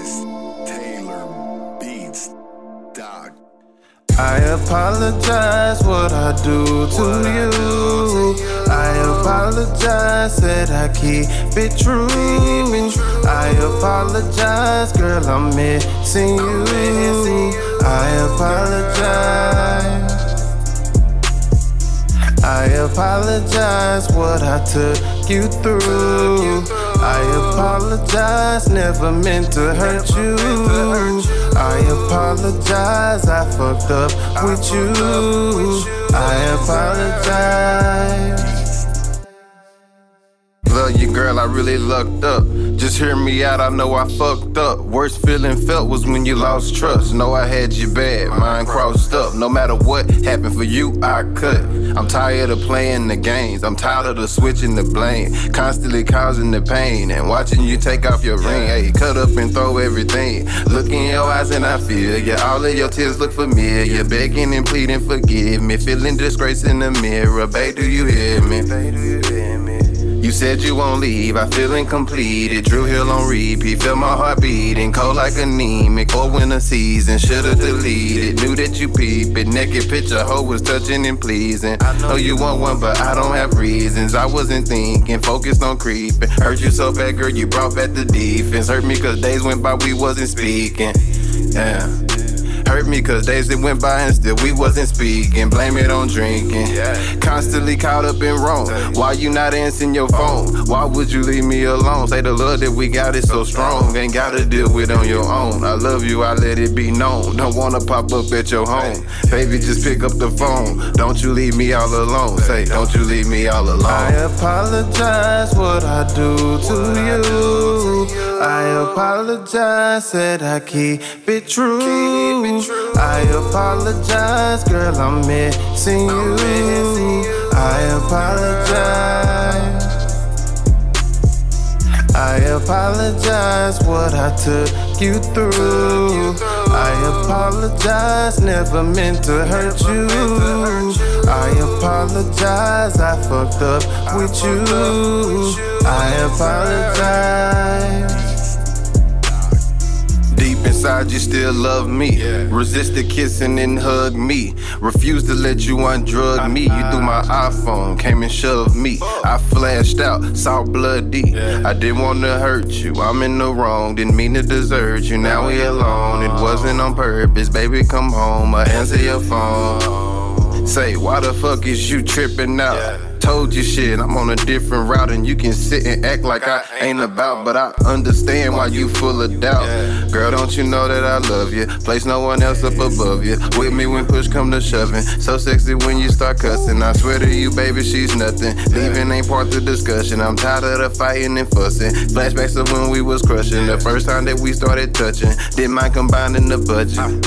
I apologize what I do to you. I apologize, said I keep it true. I apologize, girl, I'm missing you. I apologize. I apologize what I took you through. I apologize, never meant to hurt you. I apologize, I fucked up with you. I apologize. Love you, girl, I really lucked up. Just hear me out, I know I fucked up. Worst feeling felt was when you lost trust. Know I had you bad, mine crossed up. No matter what happened for you, I cut. I'm tired of playing the games. I'm tired of the switching the blame. Constantly causing the pain and watching you take off your ring. Hey, cut up and throw everything. Look in your eyes and I feel you. All of your tears look familiar. You're begging and pleading, forgive me. Feeling disgrace in the mirror. Babe, do you hear me? Babe, do you hear me? You said you won't leave, I feel incomplete. It Drew Hill on repeat, feel my heart beating. Cold like anemic, or winter season. Should've deleted, knew that you peeped. Naked picture, hoe was touching and pleasing. I know you want one, but I don't have reasons. I wasn't thinking, focused on creeping. Hurt you so bad, girl, you brought back the defense. Hurt me cause days went by, we wasn't speaking. Yeah. Hurt me cause days that went by and still we wasn't speaking. Blame it on drinking. Constantly caught up in wrong. Why you not answering your phone? Why would you leave me alone? Say the love that we got is so strong. Ain't gotta deal with on your own. I love you, I let it be known. Don't wanna pop up at your home. Baby, just pick up the phone. Don't you leave me all alone. Say, don't you leave me all alone. I apologize what I do to you. I apologize, said I keep it true. I apologize, girl, I'm missing you. I apologize. I apologize what I took you through. I apologize, never meant to hurt you. I apologize, I fucked up with you. I apologize. Inside you still love me. Resist the kissing and hug me. Refuse to let you undrug me. You threw my iPhone, came and shoved me. I flashed out, saw bloody. I didn't want to hurt you. I'm in the wrong, didn't mean to desert you. Now we alone, it wasn't on purpose. Baby, come home, I answer your phone. Say, why the fuck is you tripping out? Told you shit, I'm on a different route, and you can sit and act like I ain't about, but I understand why you full of doubt. Girl, don't you know that I love you? Place no one else up above you. With me when push come to shoving. So sexy when you start cussing. I swear to you, baby, she's nothing. Leaving ain't part of the discussion. I'm tired of the fighting and fussing. Flashbacks of when we was crushing. The first time that we started touching. Didn't mind combining the budget.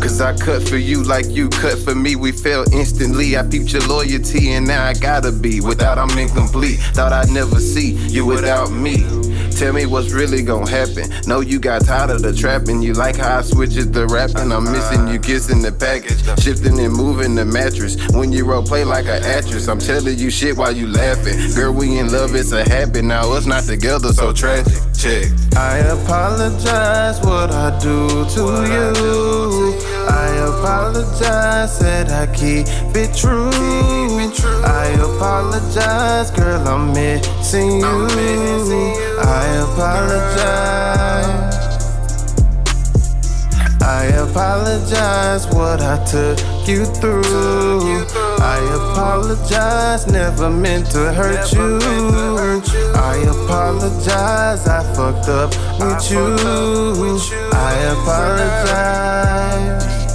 Cause I cut for you like you cut for me. We fell instantly. I peeped your loyalty and now I gotta be. Without I'm incomplete. Thought I'd never see you without me. Tell me what's really gonna happen. Know you got tired of the trapping. You like how I switches the rapping. I'm missing you kissing the package. Shifting and moving the mattress. When you role play like an actress. I'm telling you shit while you laughing. Girl, we in love, it's a habit. Now us not together, so tragic. Check. I apologize what I do to you. I apologize, said I keep it true. I apologize, girl, I'm missing you. I apologize. I apologize what I took you through. I apologize, never meant to hurt you. I apologize, I fucked up with you. I apologize.